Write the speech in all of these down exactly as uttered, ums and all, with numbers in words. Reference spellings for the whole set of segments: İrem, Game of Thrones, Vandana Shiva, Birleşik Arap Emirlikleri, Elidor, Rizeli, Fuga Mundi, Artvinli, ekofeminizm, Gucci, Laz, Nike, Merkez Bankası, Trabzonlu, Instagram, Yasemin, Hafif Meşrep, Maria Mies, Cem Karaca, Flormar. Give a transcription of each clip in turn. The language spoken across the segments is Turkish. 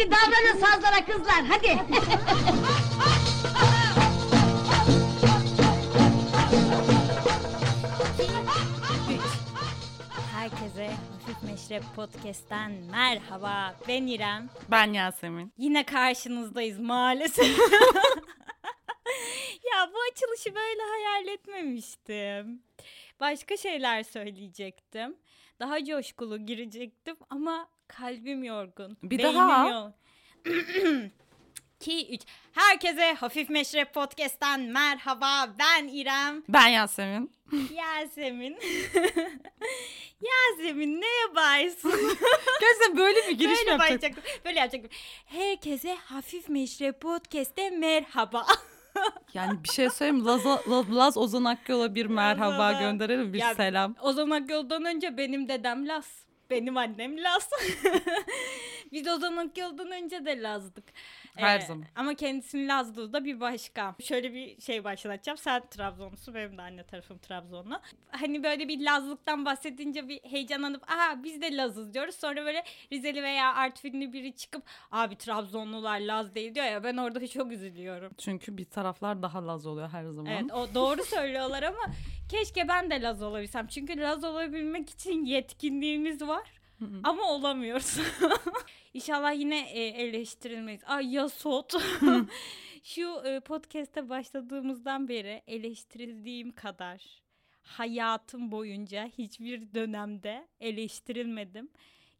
Hadi davranın sazlara kızlar, hadi! Herkese Hafif Meşrep Podcast'ten merhaba, ben İrem. Ben Yasemin. Yine karşınızdayız maalesef. Ya bu açılışı böyle hayal etmemiştim. Başka şeyler söyleyecektim. Daha coşkulu girecektim ama kalbim yorgun. Bir beynim daha. Yorgun. iki üç Herkese Hafif Meşrep Podcast'ten merhaba. Ben İrem. Ben Yasemin. Yasemin. Yasemin ne yaparsın? Gerçekten böyle bir giriş böyle mi yapacaktım? Böyle yapacaktım. Herkese Hafif Meşrep Podcast'te merhaba. Yani bir şey söyleyeyim, Laz, Laz, Laz Ozan Akgöl'e bir merhaba gönderelim, bir ya, selam. Ozan Akgöl'den önce benim dedem Laz, benim annem Laz. Biz Ozan Akgöl'den önce de Laz'dık. Her ee, zaman. Ama kendisini Laz'lığı da bir başka. Şöyle bir şey başlatacağım, sen Trabzonlusun, benim de anne tarafım Trabzonlu. Hani böyle bir Laz'lıktan bahsedince bir heyecanlanıp, aha biz de Laz'ız diyoruz. Sonra böyle Rizeli veya Artvinli biri çıkıp, abi Trabzonlular Laz değil diyor ya, ben orada çok üzülüyorum. Çünkü bir taraflar daha Laz oluyor her zaman. Evet, o doğru söylüyorlar ama keşke ben de Laz olabilsem. Çünkü Laz olabilmek için yetkinliğimiz var. Ama olamıyoruz. İnşallah yine eleştirilmeyiz. Ay ya sot. Şu podcast'e başladığımızdan beri eleştirildiğim kadar hayatım boyunca hiçbir dönemde eleştirilmedim.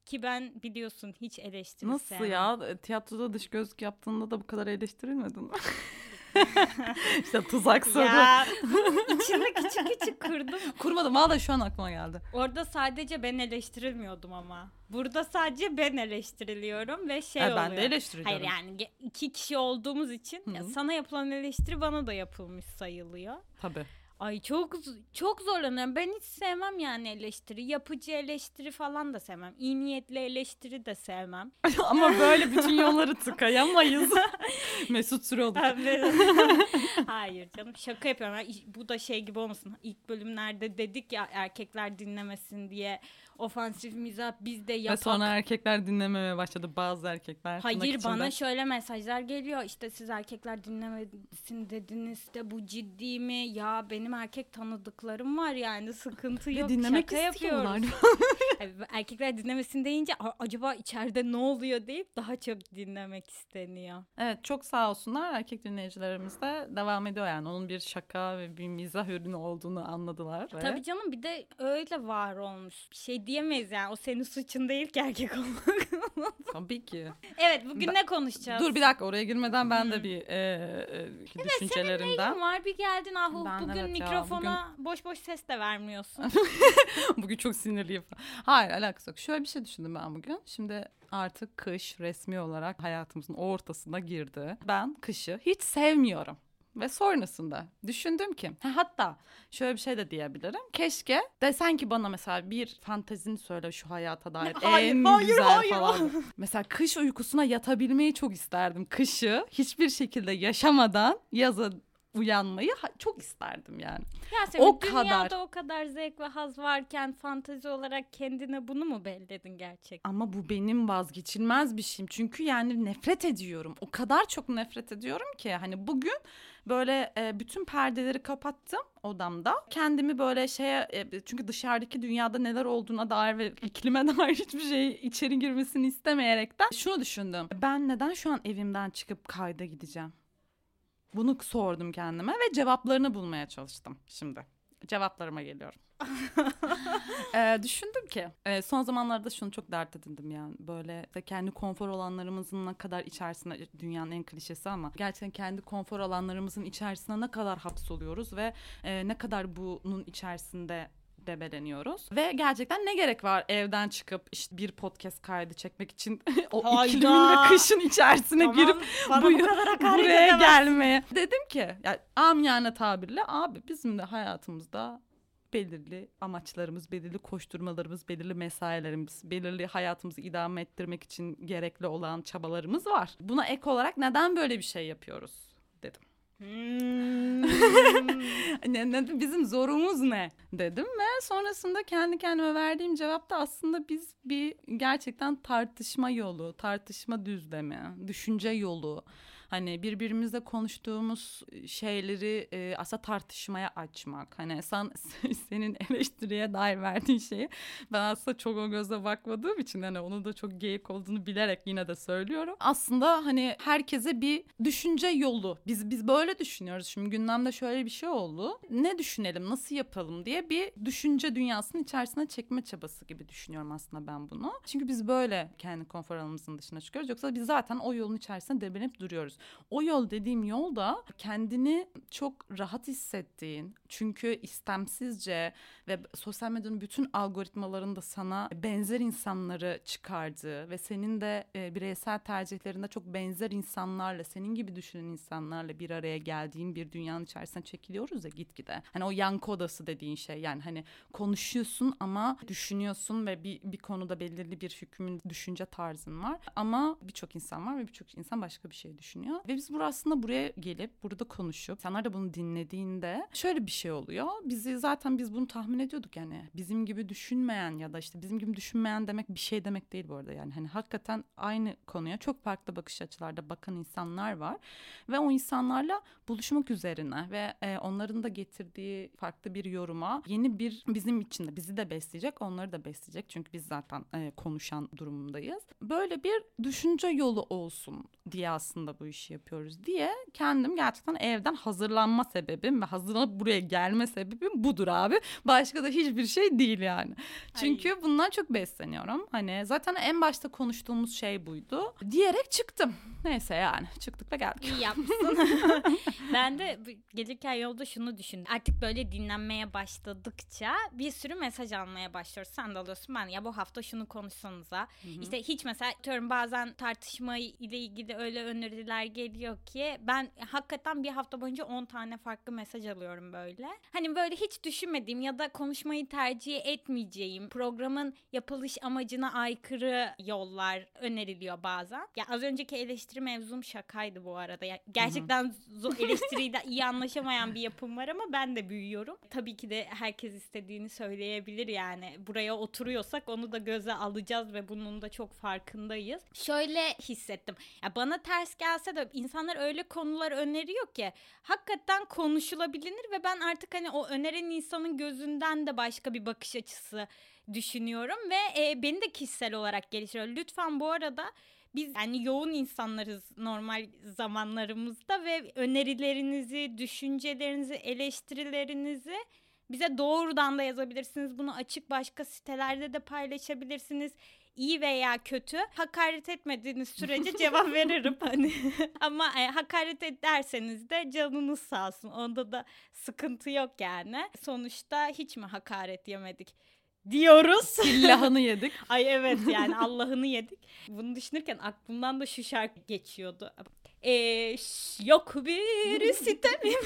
Ki ben biliyorsun hiç eleştirsem. Nasıl ya? Tiyatroda dış gözlük yaptığında da bu kadar eleştirilmedin mi? İşte tuzak soru. Ya içini küçük küçük kurdum. Kurmadım, valla şu an aklıma geldi. Orada sadece ben eleştirilmiyordum ama. Burada sadece ben eleştiriliyorum ve şey e, ben oluyor. Ben de eleştiriliyorum. Hayır yani iki kişi olduğumuz için ya, sana yapılan eleştiri bana da yapılmış sayılıyor. Tabii. Ay çok çok zorlanıyorum. Ben hiç sevmem yani eleştiri. Yapıcı eleştiri falan da sevmem. İyi niyetli eleştiri de sevmem. Ama böyle bütün yolları tıkayamayız. Mesut Süre olduk. Hayır canım, şaka yapıyorum. Bu da şey gibi olmasın. İlk bölümlerde dedik ya erkekler dinlemesin diye. Ofansif mizah biz de yapak. Ve sonra erkekler dinlememeye başladı bazı erkekler. Hayır, bana içinde şöyle mesajlar geliyor. İşte siz erkekler dinlemesin dediniz de bu ciddi mi? Ya benim erkek tanıdıklarım var yani, sıkıntı yok. Ve dinlemek şaka istiyorlar. Yapıyoruz. Erkekler dinlemesin deyince acaba içeride ne oluyor deyip daha çok dinlemek isteniyor. Evet, çok sağ olsunlar erkek dinleyicilerimiz de devam ediyor yani. Onun bir şaka ve bir mizah ürünü olduğunu anladılar. Ve... Tabii canım, bir de öyle var olmuş. Bir şey diyemeyiz yani, o senin suçun değil ki erkek olmak. Tabii ki. Evet, bugün ben, ne konuşacağız? Dur bir dakika, oraya girmeden ben hmm. de bir e, e, evet, düşüncelerimden. Evet, senin var bir geldin ahu ben, bugün evet, mikrofona ya, bugün... boş boş ses de vermiyorsun. Bugün çok sinirliyim. Hayır, alakası yok. Şöyle bir şey düşündüm ben bugün. Şimdi artık kış resmi olarak hayatımızın ortasına girdi. Ben kışı hiç sevmiyorum. Ve sonrasında düşündüm ki, hatta şöyle bir şey de diyebilirim. Keşke desen ki bana mesela bir fantezini söyle şu hayata dair, hayır, en hayır, güzel hayır, falan. Hayır. Mesela kış uykusuna yatabilmeyi çok isterdim. Kışı hiçbir şekilde yaşamadan yaza uyanmayı çok isterdim yani. Ya o kadar. Dünyada o kadar zevk ve haz varken fantezi olarak kendine bunu mu belledin gerçekten? Ama bu benim vazgeçilmez bir şeyim. Çünkü yani nefret ediyorum. O kadar çok nefret ediyorum ki hani bugün böyle e, bütün perdeleri kapattım odamda. Kendimi böyle şeye e, çünkü dışarıdaki dünyada neler olduğuna dair ve iklime dair hiçbir şey içeri girmesini istemeyerekten şunu düşündüm. Ben neden şu an evimden çıkıp kayda gideceğim? Bunu sordum kendime ve cevaplarını bulmaya çalıştım şimdi. Cevaplarıma geliyorum. e, düşündüm ki e, son zamanlarda şunu çok dert edindim yani. Böyle de kendi konfor alanlarımızın ne kadar içerisine, dünyanın en klişesi ama gerçekten kendi konfor alanlarımızın içerisine ne kadar hapsoluyoruz ve e, ne kadar bunun içerisinde debeleniyoruz. Ve gerçekten ne gerek var evden çıkıp işte bir podcast kaydı çekmek için o iklimin ve kışın içerisine tamam, girip bu, bu buraya edemez. Gelmeye. Dedim ki yani, amiyane tabirle abi bizim de hayatımızda belirli amaçlarımız, belirli koşturmalarımız, belirli mesailerimiz, belirli hayatımızı idame ettirmek için gerekli olan çabalarımız var. Buna ek olarak neden böyle bir şey yapıyoruz dedim. Hmm. ne, ne, bizim zorumuz ne dedim ve sonrasında kendi kendime verdiğim cevap da aslında biz bir gerçekten tartışma yolu, tartışma düzlemi, düşünce yolu. Hani birbirimizle konuştuğumuz şeyleri e, aslında tartışmaya açmak. Hani sen senin eleştiriye dair verdiğin şeyi ben aslında çok o gözle bakmadığım için hani onun da çok geyik olduğunu bilerek yine de söylüyorum. Aslında hani herkese bir düşünce yolu. Biz biz böyle düşünüyoruz. Şimdi gündemde şöyle bir şey oldu. Ne düşünelim, nasıl yapalım diye bir düşünce dünyasının içerisine çekme çabası gibi düşünüyorum aslında ben bunu. Çünkü biz böyle kendi konfor alanımızın dışına çıkıyoruz. Yoksa biz zaten o yolun içerisinde debelenip duruyoruz. O yol dediğim yol da kendini çok rahat hissettiğin, çünkü istemsizce ve sosyal medyanın bütün algoritmalarında sana benzer insanları çıkardığı ve senin de e, bireysel tercihlerinde çok benzer insanlarla, senin gibi düşünen insanlarla bir araya geldiğin bir dünyanın içerisine çekiliyoruz ya gitgide. Hani o yankı odası dediğin şey, yani hani konuşuyorsun ama düşünüyorsun ve bir, bir konuda belirli bir hükmün, düşünce tarzın var. Ama birçok insan var ve birçok insan başka bir şey düşünüyor. Ve biz burası aslında buraya gelip burada konuşup insanlar da bunu dinlediğinde şöyle bir şey oluyor. Bizi zaten biz bunu tahmin ediyorduk yani. Bizim gibi düşünmeyen ya da işte bizim gibi düşünmeyen demek bir şey demek değil bu arada. Yani hani hakikaten aynı konuya çok farklı bakış açılarda bakan insanlar var. Ve o insanlarla buluşmak üzerine ve onların da getirdiği farklı bir yoruma yeni bir bizim için de bizi de besleyecek, onları da besleyecek. Çünkü biz zaten konuşan durumundayız. Böyle bir düşünce yolu olsun diye aslında bu işi yapıyoruz diye kendim gerçekten evden hazırlanma sebebim ve hazırlanıp buraya gelme sebebim budur abi. Başka da hiçbir şey değil yani. Çünkü Ay. bundan çok besleniyorum. Hani zaten en başta konuştuğumuz şey buydu diyerek çıktım. Neyse yani çıktık ve geldik. İyi yapmışsın. Ben de gelirken yolda şunu düşündüm. Artık böyle dinlenmeye başladıkça bir sürü mesaj almaya başlıyoruz. Sen de alıyorsun, ben ya bu hafta şunu konuşsanıza. Hı-hı. İşte hiç mesela diyorum bazen tartışma ile ilgili öyle öneriler geliyor ki ben hakikaten bir hafta boyunca on tane farklı mesaj alıyorum böyle. Hani böyle hiç düşünmediğim ya da konuşmayı tercih etmeyeceğim, programın yapılış amacına aykırı yollar öneriliyor bazen. Ya az önceki eleştiri mevzum şakaydı bu arada. Ya gerçekten zor, eleştiriyle iyi anlaşamayan bir yapım var ama ben de büyüyorum. Tabii ki de herkes istediğini söyleyebilir yani. Buraya oturuyorsak onu da göze alacağız ve bunun da çok farkındayız. Şöyle hissettim. Ya bana ters gel de insanlar öyle konular öneriyor ki hakikaten konuşulabilir ve ben artık hani o öneren insanın gözünden de başka bir bakış açısı düşünüyorum ve e, beni de kişisel olarak geliştiriyor. Lütfen bu arada biz yani yoğun insanlarız normal zamanlarımızda ve önerilerinizi, düşüncelerinizi, eleştirilerinizi bize doğrudan da yazabilirsiniz. Bunu açık başka sitelerde de paylaşabilirsiniz. İyi veya kötü, hakaret etmediğiniz sürece cevap veririm hani. Ama e, hakaret ederseniz de canınız sağ olsun. Onda da sıkıntı yok yani. Sonuçta hiç mi hakaret yemedik diyoruz. Allah'ını yedik. Ay evet yani Allah'ını yedik. Bunu düşünürken aklımdan da şu şarkı geçiyordu. Ee, ş- yok bir sitemim.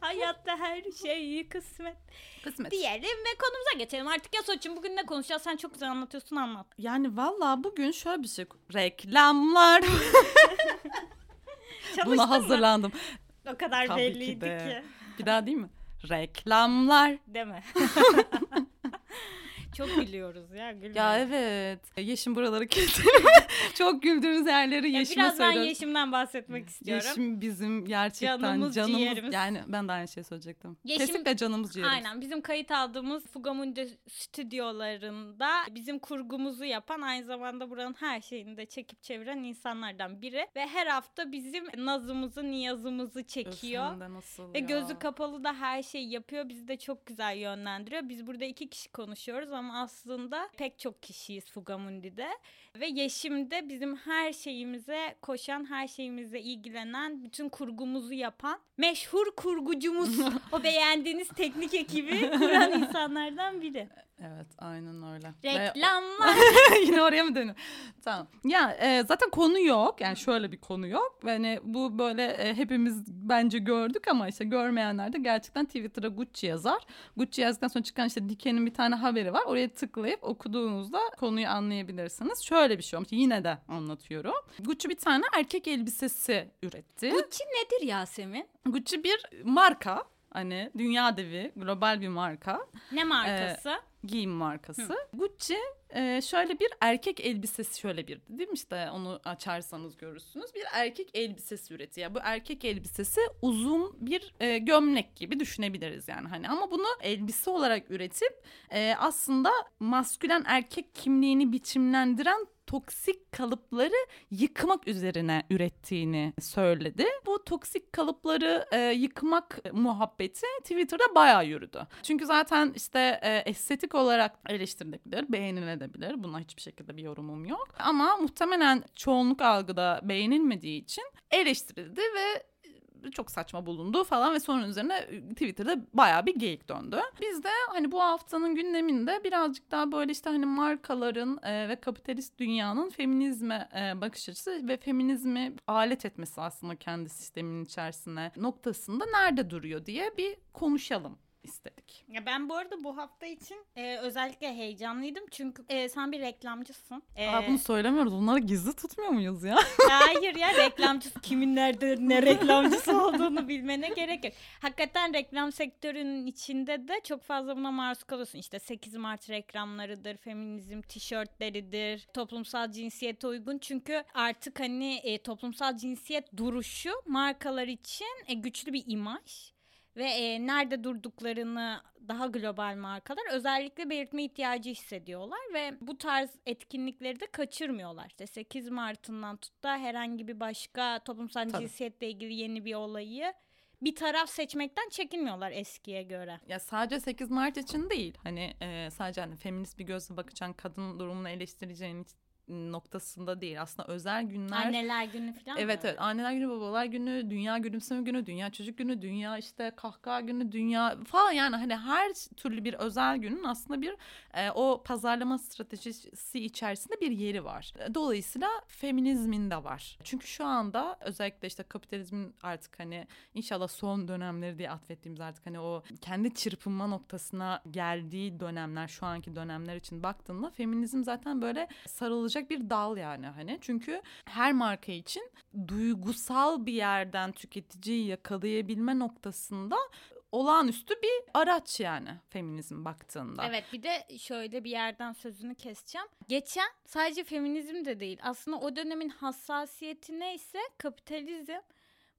Hayatta her şey kısmet. Kısmet. Diyelim ve konumuza geçelim. Artık Yasoç'um bugün ne konuşacağız? Sen çok güzel anlatıyorsun, anlat. Yani valla bugün şöyle bir şey. Reklamlar. Buna hazırlandım. O kadar tabii belliydi ki, ki. Bir daha değil mi? Reklamlar. Deme. Çok gülüyoruz ya, gülüyoruz. Ya evet. Yeşim buraları kesin. Çok güldüğümüz yerleri Yeşim'e söylüyoruz. Biraz ben Yeşim'den bahsetmek istiyorum. Yeşim bizim gerçekten canımız, canımız ciğerimiz. Yani ben de aynı şeyi söyleyecektim. Yeşim, kesinlikle canımız ciğerimiz. Aynen, bizim kayıt aldığımız Fuga Mundi stüdyolarında bizim kurgumuzu yapan, aynı zamanda buranın her şeyini de çekip çeviren insanlardan biri. Ve her hafta bizim nazımızı, niyazımızı çekiyor. Öfende nasıl ve ya. Gözü kapalı da her şeyi yapıyor. Bizi de çok güzel yönlendiriyor. Biz burada iki kişi konuşuyoruz ama aslında pek çok kişiyiz Fuga Mundi'de ve Yeşim de bizim her şeyimize koşan, her şeyimize ilgilenen, bütün kurgumuzu yapan meşhur kurgucumuz, o beğendiğiniz teknik ekibi kuran insanlardan biri. Evet, aynen öyle. Reklamlar. Ve... Yine oraya mı dönüyorum? Tamam. Ya e, zaten konu yok. Yani şöyle bir konu yok. Yani bu böyle e, hepimiz bence gördük ama işte görmeyenler de gerçekten Twitter'a Gucci yazar. Gucci yazdıktan sonra çıkan işte Dike'nin bir tane haberi var. Oraya tıklayıp okuduğunuzda konuyu anlayabilirsiniz. Şöyle bir şey olmuş. Yine de anlatıyorum. Gucci bir tane erkek elbisesi üretti. Gucci nedir Yasemin? Gucci bir marka. Hani dünya devi, global bir marka. Ne markası? Ee, giyim markası. Hı. Gucci e, şöyle bir erkek elbisesi şöyle bir değil mi işte onu açarsanız görürsünüz. Bir erkek elbisesi üretiyor. Yani bu erkek elbisesi uzun bir e, gömlek gibi düşünebiliriz yani hani ama bunu elbise olarak üretip e, aslında maskülen erkek kimliğini biçimlendiren toksik kalıpları yıkmak üzerine ürettiğini söyledi. Bu toksik kalıpları e, yıkmak muhabbeti Twitter'da bayağı yürüdü. Çünkü zaten işte e, estetik olarak eleştirilebilir, beğenilebilir. Buna hiçbir şekilde bir yorumum yok. Ama muhtemelen çoğunluk algıda beğenilmediği için eleştirildi ve çok saçma bulundu falan ve sonra üzerine Twitter'da bayağı bir geyik döndü. Biz de hani bu haftanın gündeminde birazcık daha böyle işte hani markaların e, ve kapitalist dünyanın feminizme e, bakış açısı ve feminizmi alet etmesi aslında kendi sistemin içerisine noktasında nerede duruyor diye bir konuşalım istedik. Ya ben bu arada bu hafta için e, özellikle heyecanlıydım çünkü e, sen bir reklamcısın. E, Aa, bunu söylemiyoruz. Onları gizli tutmuyor muyuz ya? Hayır ya, reklamcısı kimin nerede ne reklamcısı olduğunu bilmene gerek yok. Hakikaten reklam sektörünün içinde de çok fazla buna maruz kalıyorsun. İşte sekiz Mart reklamlarıdır, feminizm tişörtleridir, toplumsal cinsiyete uygun. Çünkü artık hani e, toplumsal cinsiyet duruşu markalar için e, güçlü bir imaj. Ve e, nerede durduklarını daha global markalar özellikle belirtme ihtiyacı hissediyorlar ve bu tarz etkinlikleri de kaçırmıyorlar. İşte sekiz Mart'ından tut da herhangi bir başka toplumsal Tabii. cinsiyetle ilgili yeni bir olayı bir taraf seçmekten çekinmiyorlar eskiye göre. Ya sadece sekiz Mart için değil, hani e, sadece hani feminist bir gözle bakacağın kadın durumunu eleştireceğin noktasında değil. Aslında özel günler. Anneler günü falan. Evet evet. Anneler günü, babalar günü, dünya gülümseme günü, dünya çocuk günü, dünya işte kahkaha günü, dünya falan yani hani her türlü bir özel günün aslında bir e, o pazarlama stratejisi içerisinde bir yeri var. Dolayısıyla feminizmin de var. Çünkü şu anda özellikle işte kapitalizmin artık hani inşallah son dönemleri diye atfettiğimiz artık hani o kendi çırpınma noktasına geldiği dönemler, şu anki dönemler için baktığında feminizm zaten böyle sarılacak bir dal yani hani çünkü her marka için duygusal bir yerden tüketiciyi yakalayabilme noktasında olağanüstü bir araç yani feminizm baktığında. Evet, bir de şöyle bir yerden sözünü keseceğim. Geçen sadece feminizm de değil aslında o dönemin hassasiyeti neyse kapitalizm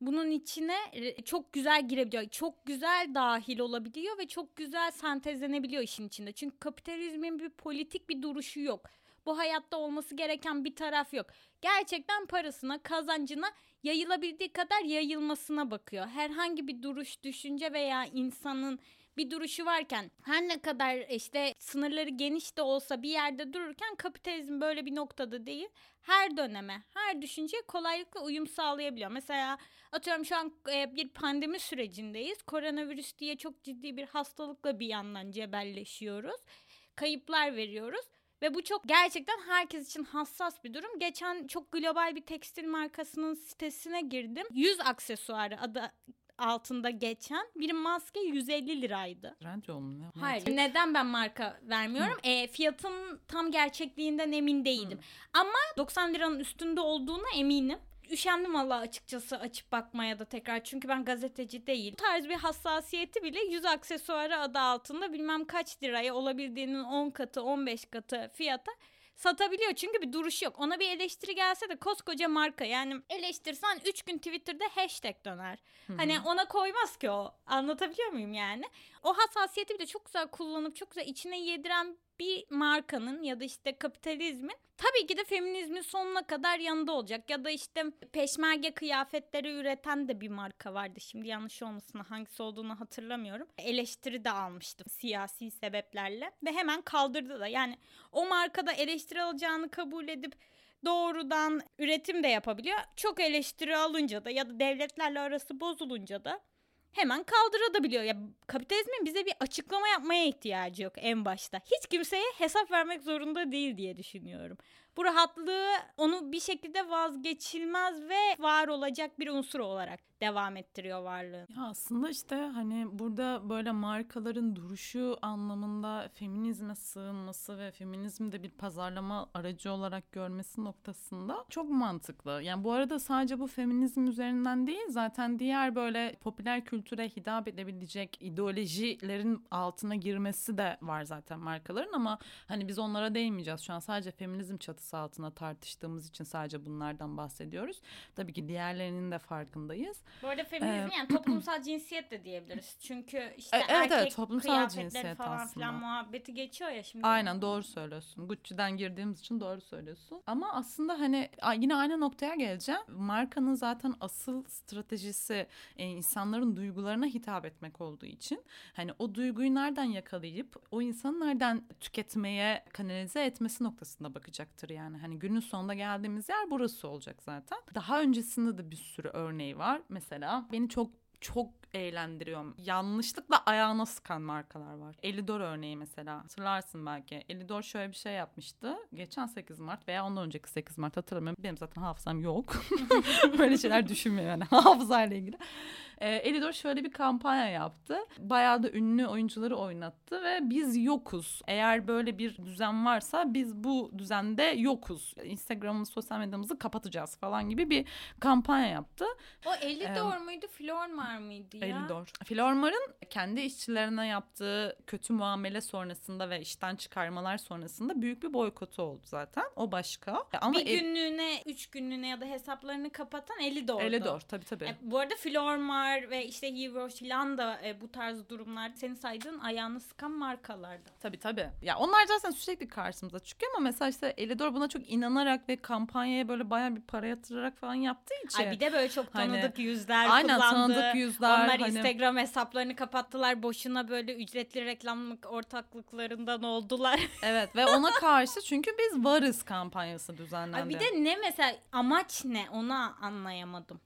bunun içine çok güzel girebiliyor, çok güzel dahil olabiliyor ve çok güzel sentezlenebiliyor işin içinde. Çünkü kapitalizmin bir politik bir duruşu yok. Bu hayatta olması gereken bir taraf yok. Gerçekten parasına, kazancına yayılabildiği kadar yayılmasına bakıyor. Herhangi bir duruş, düşünce veya insanın bir duruşu varken her ne kadar işte sınırları geniş de olsa bir yerde dururken kapitalizm böyle bir noktada değil. Her döneme, her düşünceye kolaylıkla uyum sağlayabiliyor. Mesela atıyorum şu an bir pandemi sürecindeyiz. Koronavirüs diye çok ciddi bir hastalıkla bir yandan cebelleşiyoruz. Kayıplar veriyoruz. Ve bu çok gerçekten herkes için hassas bir durum. Geçen çok global bir tekstil markasının sitesine girdim. yüz aksesuarı adı altında geçen bir maske yüz elli liraydı. Bence onun ne? Hayır. Neden ben marka vermiyorum? E, fiyatın tam gerçekliğinden emin değilim. Hı. Ama doksan liranın üstünde olduğuna eminim. Üşendim valla açıkçası açıp bakmaya da tekrar. Çünkü ben gazeteci değil. Bu tarz bir hassasiyeti bile yüz aksesuarı adı altında bilmem kaç liraya olabildiğinin on katı on beş katı fiyata satabiliyor. Çünkü bir duruş yok. Ona bir eleştiri gelse de koskoca marka yani eleştirsen üç gün Twitter'da hashtag döner. Hı-hı. Hani ona koymaz ki o. Anlatabiliyor muyum yani? O hassasiyeti bile çok güzel kullanıp çok güzel içine yediren bir markanın ya da işte kapitalizmin tabii ki de feminizmin sonuna kadar yanında olacak. Ya da işte peşmerge kıyafetleri üreten de bir marka vardı. Şimdi yanlış olmasın hangisi olduğunu hatırlamıyorum. Eleştiri de almıştım siyasi sebeplerle ve hemen kaldırdı da. Yani o markada eleştiri alacağını kabul edip doğrudan üretim de yapabiliyor. Çok eleştiri alınca da ya da devletlerle arası bozulunca da hemen kaldırabiliyor. Ya kapitalizmin bize bir açıklama yapmaya ihtiyacı yok en başta. Hiç kimseye hesap vermek zorunda değil diye düşünüyorum. Bu rahatlığı onu bir şekilde vazgeçilmez ve var olacak bir unsur olarak devam ettiriyor varlığını. Ya aslında işte hani burada böyle markaların duruşu anlamında feminizme sığınması ve feminizmi de bir pazarlama aracı olarak görmesi noktasında çok mantıklı. Yani bu arada sadece bu feminizm üzerinden değil, zaten diğer böyle popüler kültüre hitap edebilecek ideolojilerin altına girmesi de var zaten markaların, ama hani biz onlara değinmeyeceğiz şu an, sadece feminizm çatısı altına tartıştığımız için sadece bunlardan bahsediyoruz. Tabii ki diğerlerinin de farkındayız. Bu arada feminizm ee, yani toplumsal cinsiyet de diyebiliriz. Çünkü işte e, erkek evet, kıyafetleri falan aslında. Filan muhabbeti geçiyor ya şimdi. Aynen, doğru söylüyorsun. Gucci'den girdiğimiz için doğru söylüyorsun. Ama aslında hani yine aynı noktaya geleceğim. Markanın zaten asıl stratejisi insanların duygularına hitap etmek olduğu için hani o duyguyu nereden yakalayıp o insanı nereden tüketmeye kanalize etmesi noktasında bakacaktır. Yani hani günün sonunda geldiğimiz yer burası olacak zaten. Daha öncesinde de bir sürü örneği var. Mesela beni çok çok eğlendiriyor. Yanlışlıkla ayağına sıkan markalar var. Elidor örneği mesela. Hatırlarsın belki. Elidor şöyle bir şey yapmıştı. Geçen sekiz Mart veya ondan önceki sekiz Mart hatırlamıyorum. Benim zaten hafızam yok. Böyle şeyler düşünmüyorum yani hafızayla ilgili. E, Elidor şöyle bir kampanya yaptı. Bayağı da ünlü oyuncuları oynattı ve biz yokuz. Eğer böyle bir düzen varsa biz bu düzende yokuz. Instagram'ımızı, sosyal medyamızı kapatacağız falan gibi bir kampanya yaptı. O Elidor ee, muydu? Flormar mıydı? Elidor. Flormar'ın kendi işçilerine yaptığı kötü muamele sonrasında ve işten çıkarmalar sonrasında büyük bir boykotu oldu zaten. O başka. Ama bir günlüğüne, el... üç günlüğüne ya da hesaplarını kapatan Elidor'du. Elidor tabii tabii. E, bu arada Flormar ve işte Hiroshilanda e, bu tarz durumlar senin saydığın ayağını sıkan markalarda. Tabii tabii. Ya onlar zaten sürekli karşımıza çıkıyor ama mesela işte Elidor buna çok inanarak ve kampanyaya böyle bayağı bir para yatırarak falan yaptığı için. Ay bir de böyle çok tanıdık hani, yüzler aynen, kullandı. Aynen tanıdık yüzler. Onlar hani... Instagram hesaplarını kapattılar. Boşuna böyle ücretli reklamlık ortaklıklarından oldular. Evet ve ona karşı çünkü biz varız kampanyası düzenlendi. Ay bir de ne mesela amaç ne onu anlayamadım.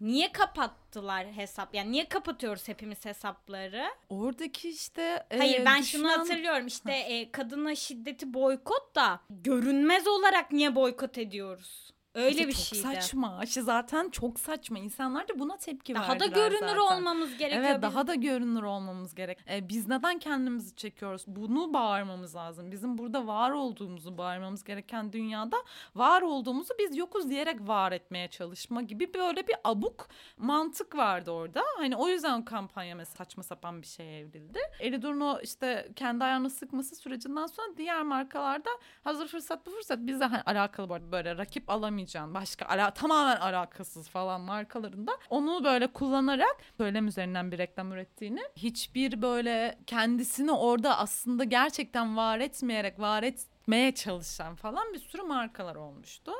Niye kapattılar hesap? Yani niye kapatıyoruz hepimiz hesapları? Oradaki işte... E, Hayır ben düşünen... şunu hatırlıyorum. İşte e, kadına şiddeti boykot da görünmez olarak niye boykot ediyoruz? Öyle işte bir çok şeydi. Çok saçma. İşte zaten çok saçma. İnsanlar da buna tepki daha verdiler. Daha da görünür zaten. olmamız gerekiyor. Evet, daha da görünür olmamız gerek. Ee, biz neden kendimizi çekiyoruz? Bunu bağırmamız lazım. Bizim burada var olduğumuzu bağırmamız gereken dünyada var olduğumuzu biz yokuz diyerek var etmeye çalışma gibi böyle bir abuk mantık vardı orada. Hani o yüzden kampanya mesela saçma sapan bir şeye evrildi. Elidor'un o işte kendi ayağını sıkması sürecinden sonra diğer markalarda hazır fırsat bu fırsat bizle hani alakalı böyle rakip alamayacağız. Başka ala, tamamen alakasız falan markalarında onu böyle kullanarak söylem üzerinden bir reklam ürettiğini, hiçbir böyle kendisini orada aslında gerçekten var etmeyerek var etmeye çalışan falan bir sürü markalar olmuştu.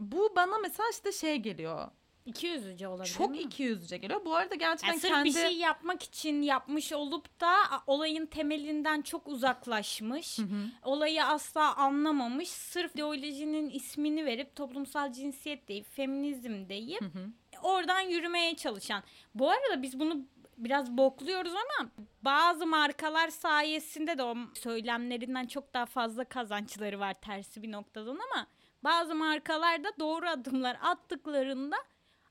Bu bana mesela işte şey geliyor. iki yüzlüce olabilir. Çok iki yüzlüce geliyor. Bu arada gerçekten yani kendi... Sırf bir şey yapmak için yapmış olup da olayın temelinden çok uzaklaşmış. Hı hı. Olayı asla anlamamış. Sırf ideolojinin ismini verip toplumsal cinsiyet deyip, feminizm deyip hı hı. oradan yürümeye çalışan. Bu arada biz bunu biraz bokluyoruz ama bazı markalar sayesinde de o söylemlerinden çok daha fazla kazançları var tersi bir noktadan, ama bazı markalar da doğru adımlar attıklarında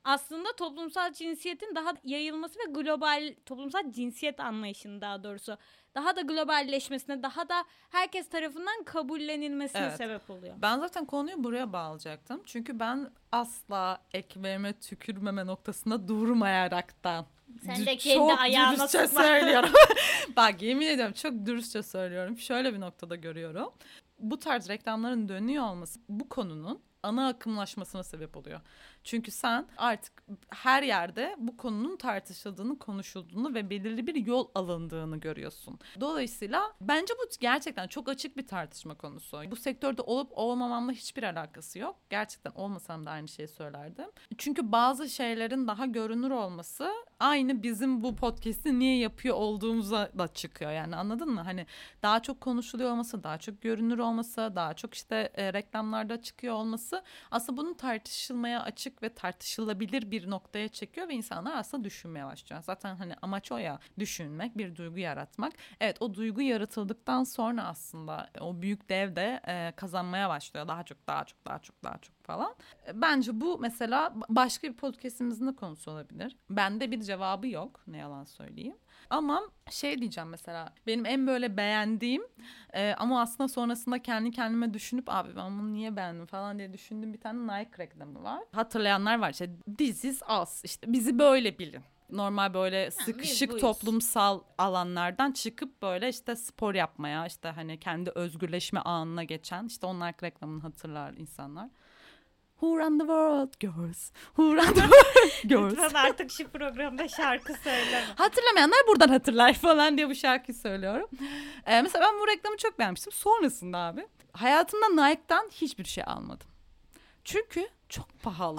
aslında toplumsal cinsiyetin daha yayılması ve global toplumsal cinsiyet anlayışının daha doğrusu daha da globalleşmesine, daha da herkes tarafından kabullenilmesine evet. sebep oluyor. Ben zaten konuyu buraya bağlayacaktım. Çünkü ben asla ekmeğime tükürmeme noktasında durmayaraktan. Sen de kendi ayağına dürüstçe tutma. söylüyorum. Bak yemin ediyorum çok dürüstçe söylüyorum. Şöyle bir noktada görüyorum. Bu tarz reklamların dönüyor olması bu konunun ana akımlaşmasına sebep oluyor. Çünkü sen artık her yerde bu konunun tartışıldığını, konuşulduğunu ve belirli bir yol alındığını görüyorsun. Dolayısıyla bence bu gerçekten çok açık bir tartışma konusu. Bu sektörde olup olmamamla hiçbir alakası yok. Gerçekten olmasam da aynı şeyi söylerdim. Çünkü bazı şeylerin daha görünür olması aynı bizim bu podcast'i niye yapıyor olduğumuza da çıkıyor yani, anladın mı? Hani daha çok konuşuluyor olması, daha çok görünür olması, daha çok işte e, reklamlarda çıkıyor olması aslında bunun tartışılmaya açık ve tartışılabilir bir noktaya çekiyor ve insanlar aslında düşünmeye başlıyor. Zaten hani amaç o ya, düşünmek, bir duygu yaratmak. Evet, o duygu yaratıldıktan sonra aslında o büyük dev de e, kazanmaya başlıyor daha çok daha çok daha çok daha çok falan. Bence bu mesela başka bir podcastimizin de konusu olabilir. Bende bir cevabı yok, ne yalan söyleyeyim. Ama şey diyeceğim mesela, benim en böyle beğendiğim e, ama aslında sonrasında kendi kendime düşünüp abi ben bunu niye beğendim falan diye düşündüğüm bir tane Nike reklamı var. Hatırlayanlar var, işte this is us, işte bizi böyle bilin. Normal böyle sıkışık yani toplumsal alanlardan çıkıp böyle işte spor yapmaya, işte hani kendi özgürleşme anına geçen, işte o Nike reklamını hatırlar insanlar. Who run the world girls? Who run the world girls? Lütfen artık şu programda şarkı söyleme. Hatırlamayanlar buradan hatırlar falan diye bu şarkıyı söylüyorum. Ee, mesela ben bu reklamı çok beğenmiştim. Sonrasında abi hayatımda Nike'dan hiçbir şey almadım. Çünkü çok pahalı.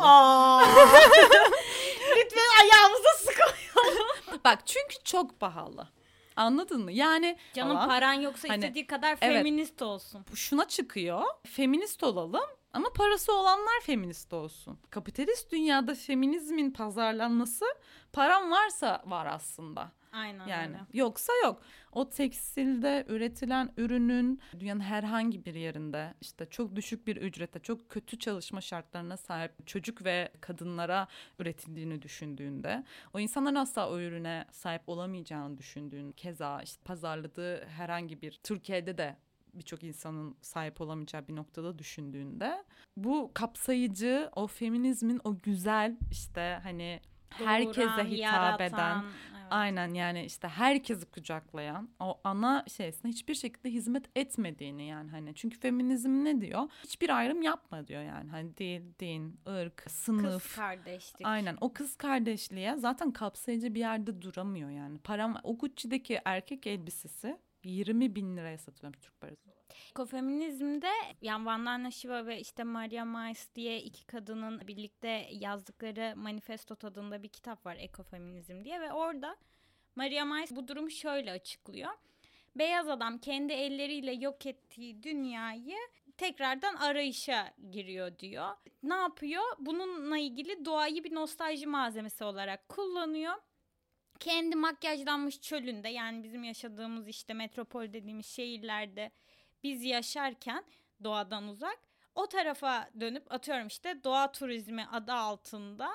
Lütfen ayağımıza sıkmayalım. Bak çünkü çok pahalı. Anladın mı? Yani canım ama, paran yoksa hani, istediği kadar feminist evet, olsun. Şuna çıkıyor. Feminist olalım. Ama parası olanlar feminist olsun. Kapitalist dünyada feminizmin pazarlanması, param varsa var aslında. Aynen yani öyle. Yoksa yok. O tekstilde üretilen ürünün dünyanın herhangi bir yerinde işte çok düşük bir ücrete, çok kötü çalışma şartlarına sahip çocuk ve kadınlara üretildiğini düşündüğünde, o insanların asla o ürüne sahip olamayacağını düşündüğün, keza işte pazarladığı herhangi bir, Türkiye'de de birçok insanın sahip olamayacağı bir noktada düşündüğünde, bu kapsayıcı, o feminizmin o güzel işte hani doğuran, herkese hitap yaratan, eden evet. Aynen yani işte herkesi kucaklayan o ana şeysine hiçbir şekilde hizmet etmediğini yani hani, çünkü feminizm ne diyor? Hiçbir ayrım yapma diyor yani hani dil, din, ırk, sınıf. Kız kardeşlik. Aynen o kız kardeşliğe zaten kapsayıcı bir yerde duramıyor yani. Param, o Gucci'deki erkek elbisesi yirmi bin liraya satılmış Türk parası. Ekofeminizmde yani Vandana Shiva ve işte Maria Mies diye iki kadının birlikte yazdıkları Manifesto adında bir kitap var, ekofeminizm diye, ve orada Maria Mies bu durumu şöyle açıklıyor. Beyaz adam kendi elleriyle yok ettiği dünyayı tekrardan arayışa giriyor diyor. Ne yapıyor? Bununla ilgili doğayı bir nostalji malzemesi olarak kullanıyor. Kendi makyajlanmış çölünde, yani bizim yaşadığımız işte metropol dediğimiz şehirlerde biz yaşarken doğadan uzak, o tarafa dönüp atıyorum işte doğa turizmi adı altında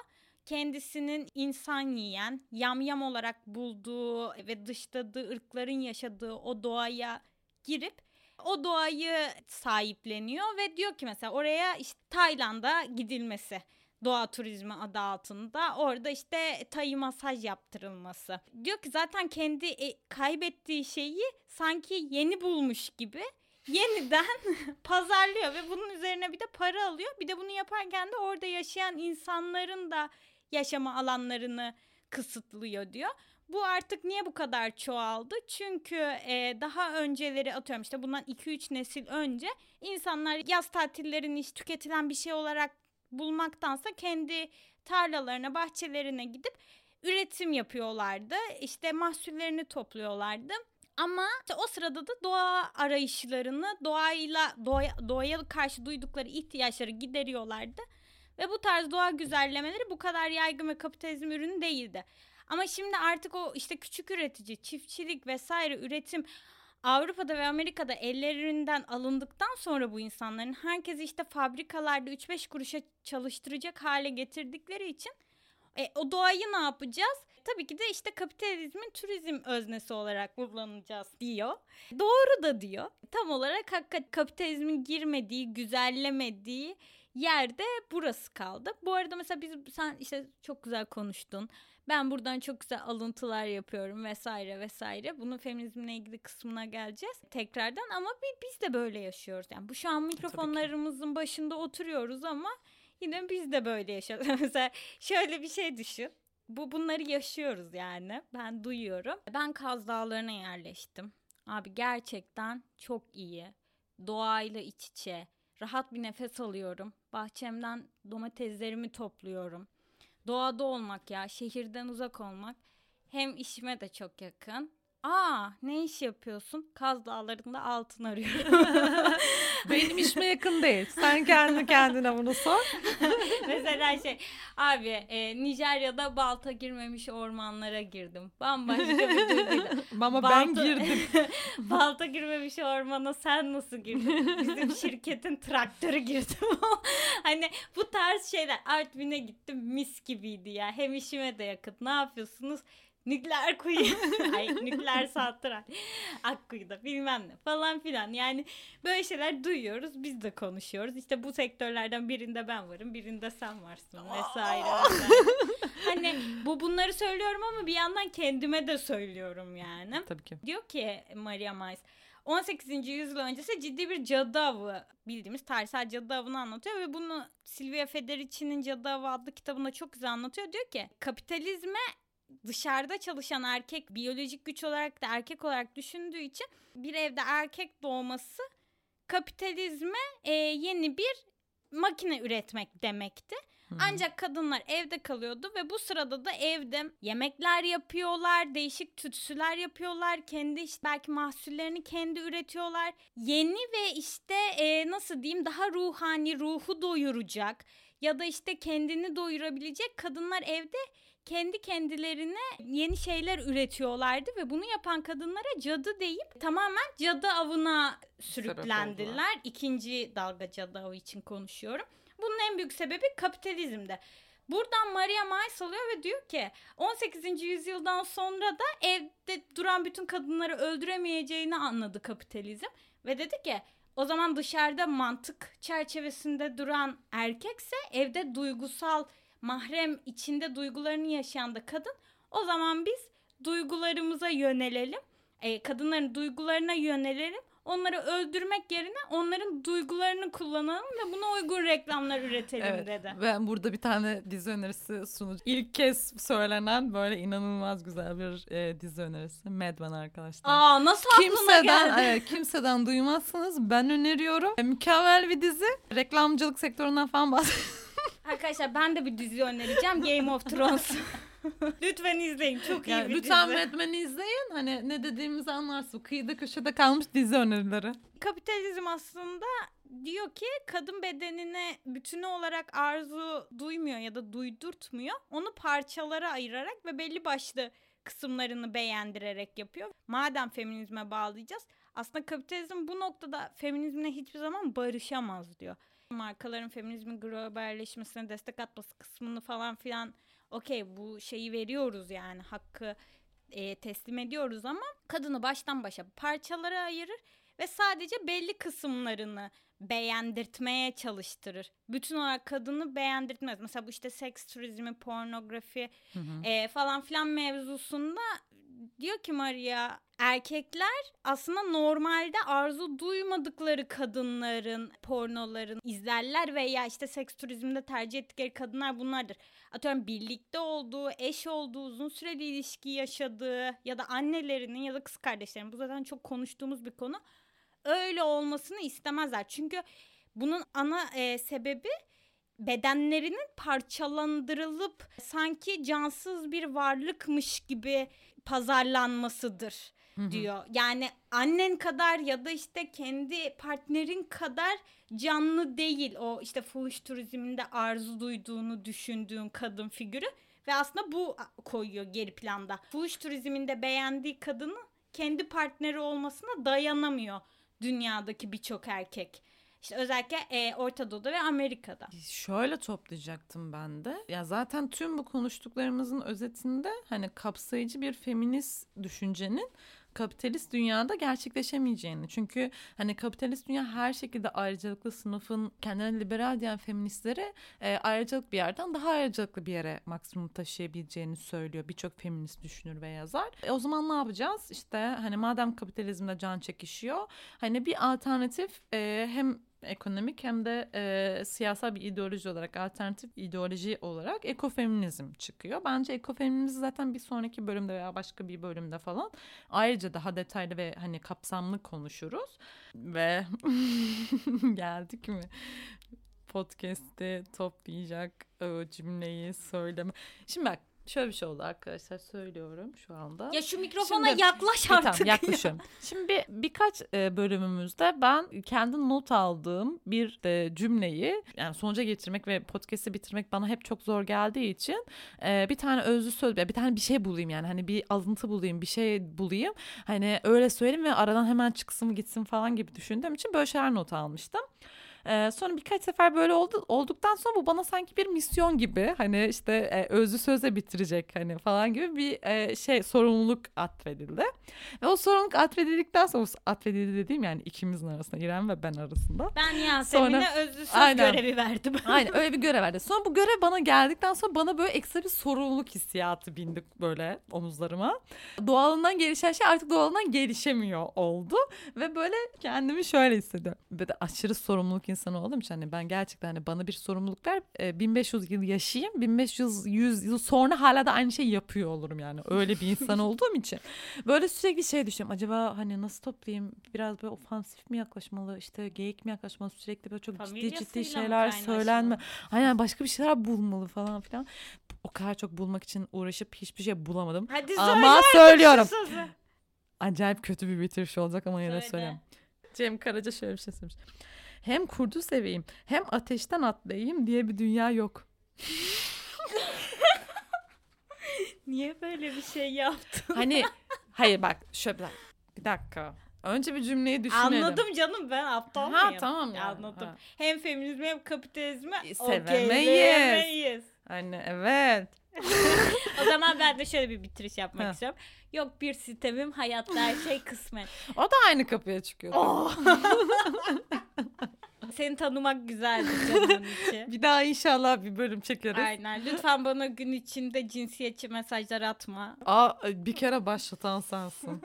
kendisinin insan yiyen, yamyam olarak bulduğu ve dışladığı ırkların yaşadığı o doğaya girip o doğayı sahipleniyor ve diyor ki mesela oraya işte Tayland'a gidilmesi. Doğa turizmi adı altında orada işte tayı masaj yaptırılması. Diyor ki zaten kendi e, kaybettiği şeyi sanki yeni bulmuş gibi yeniden pazarlıyor ve bunun üzerine bir de para alıyor. Bir de bunu yaparken de orada yaşayan insanların da yaşama alanlarını kısıtlıyor diyor. Bu artık niye bu kadar çoğaldı? Çünkü e, daha önceleri atıyorum işte bundan iki üç nesil önce insanlar yaz tatillerini hiç tüketilen bir şey olarak bulmaktansa kendi tarlalarına, bahçelerine gidip üretim yapıyorlardı. İşte mahsullerini topluyorlardı. Ama işte o sırada da doğa arayışlarını, doğayla doğa, doğaya karşı duydukları ihtiyaçları gideriyorlardı. Ve bu tarz doğa güzellemeleri bu kadar yaygın ve kapitalizm ürünü değildi. Ama şimdi artık o işte küçük üretici, çiftçilik vesaire üretim Avrupa'da ve Amerika'da ellerinden alındıktan sonra bu insanların herkesi işte fabrikalarda üç beş kuruşa çalıştıracak hale getirdikleri için e, o doğayı ne yapacağız? Tabii ki de işte kapitalizmin turizm öznesi olarak kullanacağız diyor. Doğru da diyor. Tam olarak hakikaten kapitalizmin girmediği, güzellemediği yerde burası kaldı. Bu arada mesela biz, sen işte çok güzel konuştun. Ben buradan çok güzel alıntılar yapıyorum vesaire vesaire. Bunun feminizmle ilgili kısmına geleceğiz tekrardan ama biz de böyle yaşıyoruz. Yani bu şu an mikrofonlarımızın başında oturuyoruz ama yine biz de böyle yaşıyoruz. Mesela şöyle bir şey düşün. Bu bunları yaşıyoruz yani. Ben duyuyorum. Ben Kaz Dağları'na yerleştim. Abi gerçekten çok iyi. Doğayla iç içe. Rahat bir nefes alıyorum. Bahçemden domateslerimi topluyorum. doğada olmak ya, şehirden uzak olmak hem işime de çok yakın. Aa, ne iş yapıyorsun? Kaz Dağları'nda altın arıyorum. Benim işime yakın değil. Sen kendi kendine bunu sor. Mesela şey, abi e, Nijerya'da balta girmemiş ormanlara girdim. Bambaşka bir duyguydu. Ama balta, ben girdim. Balta girmemiş ormana sen nasıl girdin? Bizim şirketin traktörü girdim. Hani bu tarz şeyler. Artvin'e gittim, mis gibiydi ya. Hem işime de yakın. Ne yapıyorsunuz? Nükleer kuyu, ay nükleer santral, Akkuyu'da bilmem ne falan filan. Yani böyle şeyler duyuyoruz, biz de konuşuyoruz. İşte bu sektörlerden birinde ben varım, birinde sen varsın vesaire. Hani bu bunları söylüyorum ama bir yandan kendime de söylüyorum yani. Tabii ki. Diyor ki Maria Mies, on sekizinci yüzyıl öncesi ciddi bir cadı avı, bildiğimiz tarihsel cadı avını anlatıyor ve bunu Silvia Federici'nin Cadı Avı adlı kitabında çok güzel anlatıyor. Diyor ki kapitalizme dışarıda çalışan erkek, biyolojik güç olarak da erkek olarak düşündüğü için bir evde erkek doğması kapitalizme e, yeni bir makine üretmek demekti. Hmm. Ancak kadınlar evde kalıyordu ve bu sırada da evde yemekler yapıyorlar, değişik tütsüler yapıyorlar, kendi işte belki mahsullerini kendi üretiyorlar. Yeni ve işte e, nasıl diyeyim, daha ruhani, ruhu doyuracak ya da işte kendini doyurabilecek kadınlar evde kendi kendilerine yeni şeyler üretiyorlardı ve bunu yapan kadınlara cadı deyip tamamen cadı avına sürüklendiler. İkinci dalga cadı avı için konuşuyorum. Bunun en büyük sebebi kapitalizmde. Buradan Maria Mies alıyor ve diyor ki on sekizinci yüzyıldan sonra da evde duran bütün kadınları öldüremeyeceğini anladı kapitalizm ve dedi ki o zaman dışarıda mantık çerçevesinde duran erkekse evde duygusal, mahrem içinde duygularını yaşayan da kadın, o zaman biz duygularımıza yönelelim, e, kadınların duygularına yönelelim, onları öldürmek yerine onların duygularını kullanalım ve buna uygun reklamlar üretelim evet, dedi. Ben burada bir tane dizi önerisi sunucu. İlk kez söylenen böyle inanılmaz güzel bir e, dizi önerisi. Madman arkadaşlar. Aa, nasıl kimseden, aklına geldi? Evet, kimseden duymazsınız. Ben öneriyorum. E, mükemmel bir dizi. Reklamcılık sektöründen falan bahsediyorum. Arkadaşlar ben de bir dizi önereceğim. Game of Thrones. Lütfen izleyin. Çok iyi yani, bir lütfen dizi. Lütfen Madman'ı izleyin. Hani ne dediğimizi anlarsın. Kıyıda köşede kalmış dizi önerileri. Kapitalizm aslında diyor ki kadın bedenine bütünü olarak arzu duymuyor ya da duydurtmuyor. Onu parçalara ayırarak ve belli başlı kısımlarını beğendirerek yapıyor. Madem feminizme bağlayacağız, aslında kapitalizm bu noktada feminizmle hiçbir zaman barışamaz diyor. Markaların feminizmin globalleşmesine destek atması kısmını falan filan okey, bu şeyi veriyoruz yani, hakkı e, teslim ediyoruz ama kadını baştan başa parçalara ayırır ve sadece belli kısımlarını beğendirtmeye çalıştırır. Bütün olarak kadını beğendirtmez. Mesela bu işte seks turizmi, pornografi hı hı. E, falan filan mevzusunda diyor ki Maria, erkekler aslında normalde arzu duymadıkları kadınların pornolarını izlerler veya işte seks turizminde tercih ettikleri kadınlar bunlardır. Atıyorum birlikte olduğu, eş olduğu, uzun süreli ilişki yaşadığı ya da annelerinin ya da kız kardeşlerinin, bu zaten çok konuştuğumuz bir konu, öyle olmasını istemezler. Çünkü bunun ana e, sebebi bedenlerinin parçalandırılıp sanki cansız bir varlıkmış gibi pazarlanmasıdır diyor. Hı hı. Yani annen kadar ya da işte kendi partnerin kadar canlı değil o işte fuhuş turizminde arzu duyduğunu düşündüğün kadın figürü ve aslında bu koyuyor geri planda. Fuhuş turizminde beğendiği kadının kendi partneri olmasına dayanamıyor dünyadaki birçok erkek. İşte özellikle e, Orta Doğu'da ve Amerika'da. Şöyle toplayacaktım ben de. Ya zaten tüm bu konuştuklarımızın özetinde hani kapsayıcı bir feminist düşüncenin kapitalist dünyada gerçekleşemeyeceğini. Çünkü hani kapitalist dünya her şekilde ayrıcalıklı sınıfın, kendine liberal diyen feministlere e, ayrıcalık bir yerden daha ayrıcalıklı bir yere maksimum taşıyabileceğini söylüyor birçok feminist düşünür ve yazar. E, o zaman ne yapacağız? İşte hani madem kapitalizmle can çekişiyor, hani bir alternatif e, hem ekonomik hem de e, siyasal bir ideoloji olarak, alternatif ideoloji olarak ekofeminizm çıkıyor. Bence ekofeminizm zaten bir sonraki bölümde veya başka bir bölümde falan ayrıca daha detaylı ve hani kapsamlı konuşuruz. Ve geldik mi? podcast'te toplayacak cümleyi söyleme. Şimdi bak şöyle bir şey oldu arkadaşlar, söylüyorum şu anda. Ya şu mikrofona şimdi, yaklaş artık. Tamam yaklaşıyorum. Ya. Şimdi bir, birkaç bölümümüzde ben kendim not aldığım bir cümleyi yani sonuca getirmek ve podcast'i bitirmek bana hep çok zor geldiği için bir tane özlü söz, bir tane bir şey bulayım yani hani bir alıntı bulayım, bir şey bulayım. Hani öyle söyleyeyim ve aradan hemen çıksın gitsin falan gibi düşündüğüm için böyle şeyler not almıştım. Ee, sonra birkaç sefer böyle oldu, olduktan sonra bu bana sanki bir misyon gibi hani işte e, özlü sözle bitirecek hani falan gibi bir e, şey sorumluluk atfedildi. Ve o sorumluluk atfedildikten sonra atfedildi dediğim yani ikimizin arasında, İrem ve ben arasında. Ben Yasemin'e özlü söz aynen, görevi verdim. Aynen öyle bir görev verdi. Sonra bu görev bana geldikten sonra bana böyle ekstra bir sorumluluk hissiyatı bindik böyle omuzlarıma. Doğalından gelişen şey artık doğalından gelişemiyor oldu. Ve böyle kendimi şöyle hissediyorum. Böyle aşırı sorumluluk insanı oldum. Hani ben gerçekten hani bana bir sorumluluk ver, bin beş yüz yıl yaşayayım, bin beş yüz yıl sonra hala da aynı şeyi yapıyor olurum yani. Öyle bir insan olduğum için. Böyle sürekli şey düşünüyorum. Acaba hani nasıl toplayayım? Biraz böyle ofansif mi yaklaşmalı? İşte geyik mi yaklaşmalı? Sürekli böyle çok Familiyası ciddi ciddi şeyler söylenme. Aynen başka bir şeyler bulmalı falan filan. O kadar çok bulmak için uğraşıp hiçbir şey bulamadım. Hadi söyle, ama söylüyorum. Acayip kötü bir bitiriş olacak ama yine söyleyeyim. Cem Karaca şöyle bir şey söylemiş. Hem kurdu seveyim hem ateşten atlayayım diye bir dünya yok. Niye böyle bir şey yaptın? Hani hayır bak şöyle bir dakika. Önce bir cümleyi düşünelim. Anladım canım, ben aptal mıyım? Ha tamam. Yani, anladım. Ha. Hem feminizmi hem kapitalizmi okeyleyemeyiz. Hani evet. O zaman ben de şöyle bir bitiriş yapmak ha. istiyorum. Yok bir sitemim, hayatta her şey kısmet. O da aynı kapıya çıkıyor. Oh. Seni tanımak güzeldi canımın içi. Bir daha inşallah bir bölüm çekeriz. Aynen. Lütfen bana gün içinde cinsiyetçi mesajlar atma. Aa, bir kere başlatan sensin.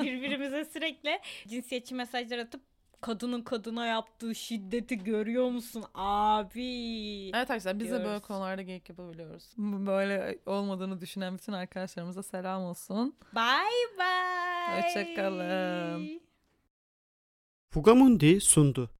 Birbirimize sürekli cinsiyetçi mesajlar atıp kadının kadına yaptığı şiddeti görüyor musun abi? Evet arkadaşlar biz de böyle konularda geyik yapabiliyoruz. Böyle olmadığını düşünen bütün arkadaşlarımıza selam olsun. Bye bye. Hoşçakalın. Fuga Mundi sundu.